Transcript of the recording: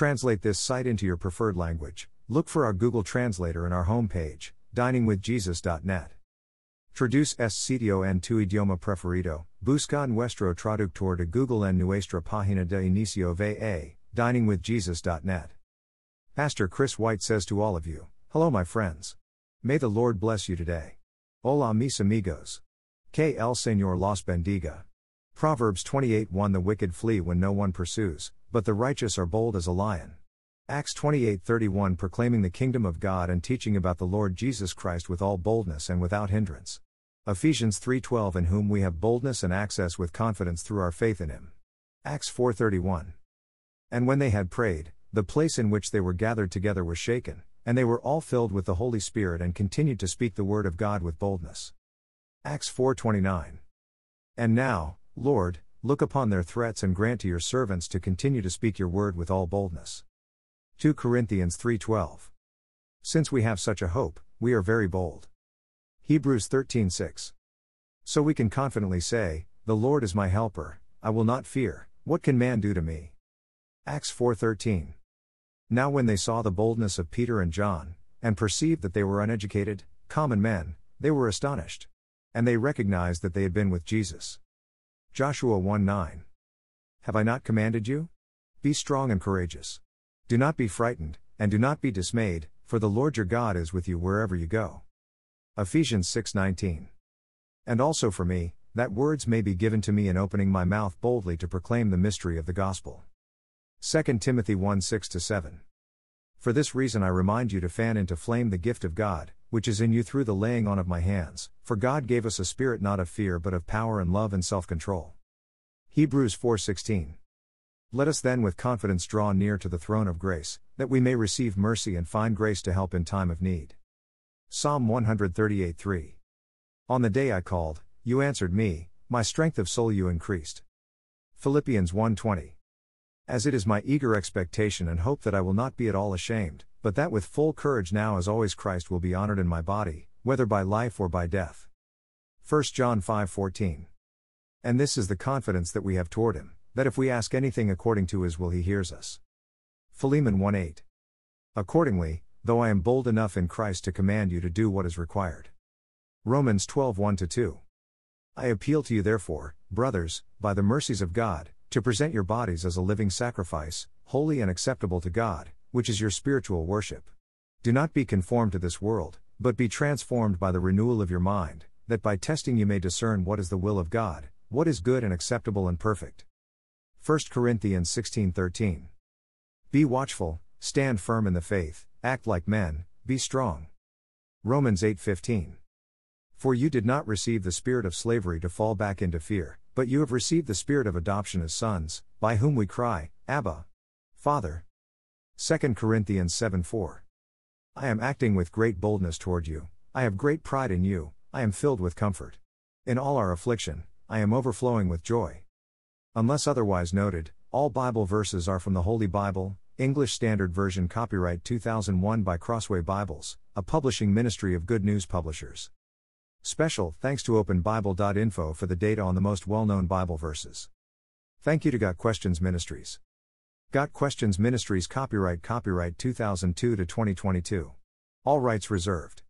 Translate this site into your preferred language. Look for our Google Translator in our homepage, DiningWithJesus.net. Traduce este sitio en tu idioma preferido. Busca nuestro traductor de Google en nuestra página de inicio va, DiningWithJesus.net. Pastor Chris White says to all of you, hello my friends. May the Lord bless you today. Hola mis amigos. Que el Señor los bendiga. Proverbs 28:1 The wicked flee when no one pursues, but the righteous are bold as a lion. Acts 28:31 Proclaiming the kingdom of God and teaching about the Lord Jesus Christ with all boldness and without hindrance. Ephesians 3:12 In whom we have boldness and access with confidence through our faith in him. Acts 4:31 And when they had prayed, the place in which they were gathered together was shaken, and they were all filled with the Holy Spirit and continued to speak the word of God with boldness. Acts 4:29 And now, Lord, look upon their threats and grant to your servants to continue to speak your word with all boldness. 2 Corinthians 3:12 Since we have such a hope, we are very bold. Hebrews 13:6 So we can confidently say, the Lord is my helper, I will not fear, what can man do to me? Acts 4:13 Now when they saw the boldness of Peter and John, and perceived that they were uneducated, common men, they were astonished. And they recognized that they had been with Jesus. Joshua 1:9 Have I not commanded you? Be strong and courageous. Do not be frightened, and do not be dismayed, for the Lord your God is with you wherever you go. Ephesians 6:19 And also for me, that words may be given to me in opening my mouth boldly to proclaim the mystery of the gospel. 2 Timothy 1:6-7 For this reason I remind you to fan into flame the gift of God, which is in you through the laying on of my hands, for God gave us a spirit not of fear but of power and love and self-control. Hebrews 4:16 Let us then with confidence draw near to the throne of grace, that we may receive mercy and find grace to help in time of need. Psalm 138:3 On the day I called, you answered me, my strength of soul you increased. Philippians 1:20 As it is my eager expectation and hope that I will not be at all ashamed, but that with full courage now as always Christ will be honored in my body, whether by life or by death. 1 John 5:14 And this is the confidence that we have toward him, that if we ask anything according to his will he hears us. Philemon 1:8 Accordingly, though I am bold enough in Christ to command you to do what is required. Romans 12:1-2 I appeal to you therefore, brothers, by the mercies of God, to present your bodies as a living sacrifice, holy and acceptable to God, which is your spiritual worship. Do not be conformed to this world, but be transformed by the renewal of your mind, that by testing you may discern what is the will of God, what is good and acceptable and perfect. 1 Corinthians 16:13 Be watchful, stand firm in the faith, act like men, be strong. Romans 8:15 For you did not receive the spirit of slavery to fall back into fear, but you have received the spirit of adoption as sons, by whom we cry, Abba, Father. 2 Corinthians 7:4 I am acting with great boldness toward you, I have great pride in you, I am filled with comfort. In all our affliction, I am overflowing with joy. Unless otherwise noted, all Bible verses are from the Holy Bible, English Standard Version copyright 2001 by Crossway Bibles, a publishing ministry of Good News Publishers. Special thanks to openbible.info for the data on the most well-known Bible verses. Thank you to Got Questions Ministries. Got Questions Ministries copyright 2002 to 2022. All rights reserved.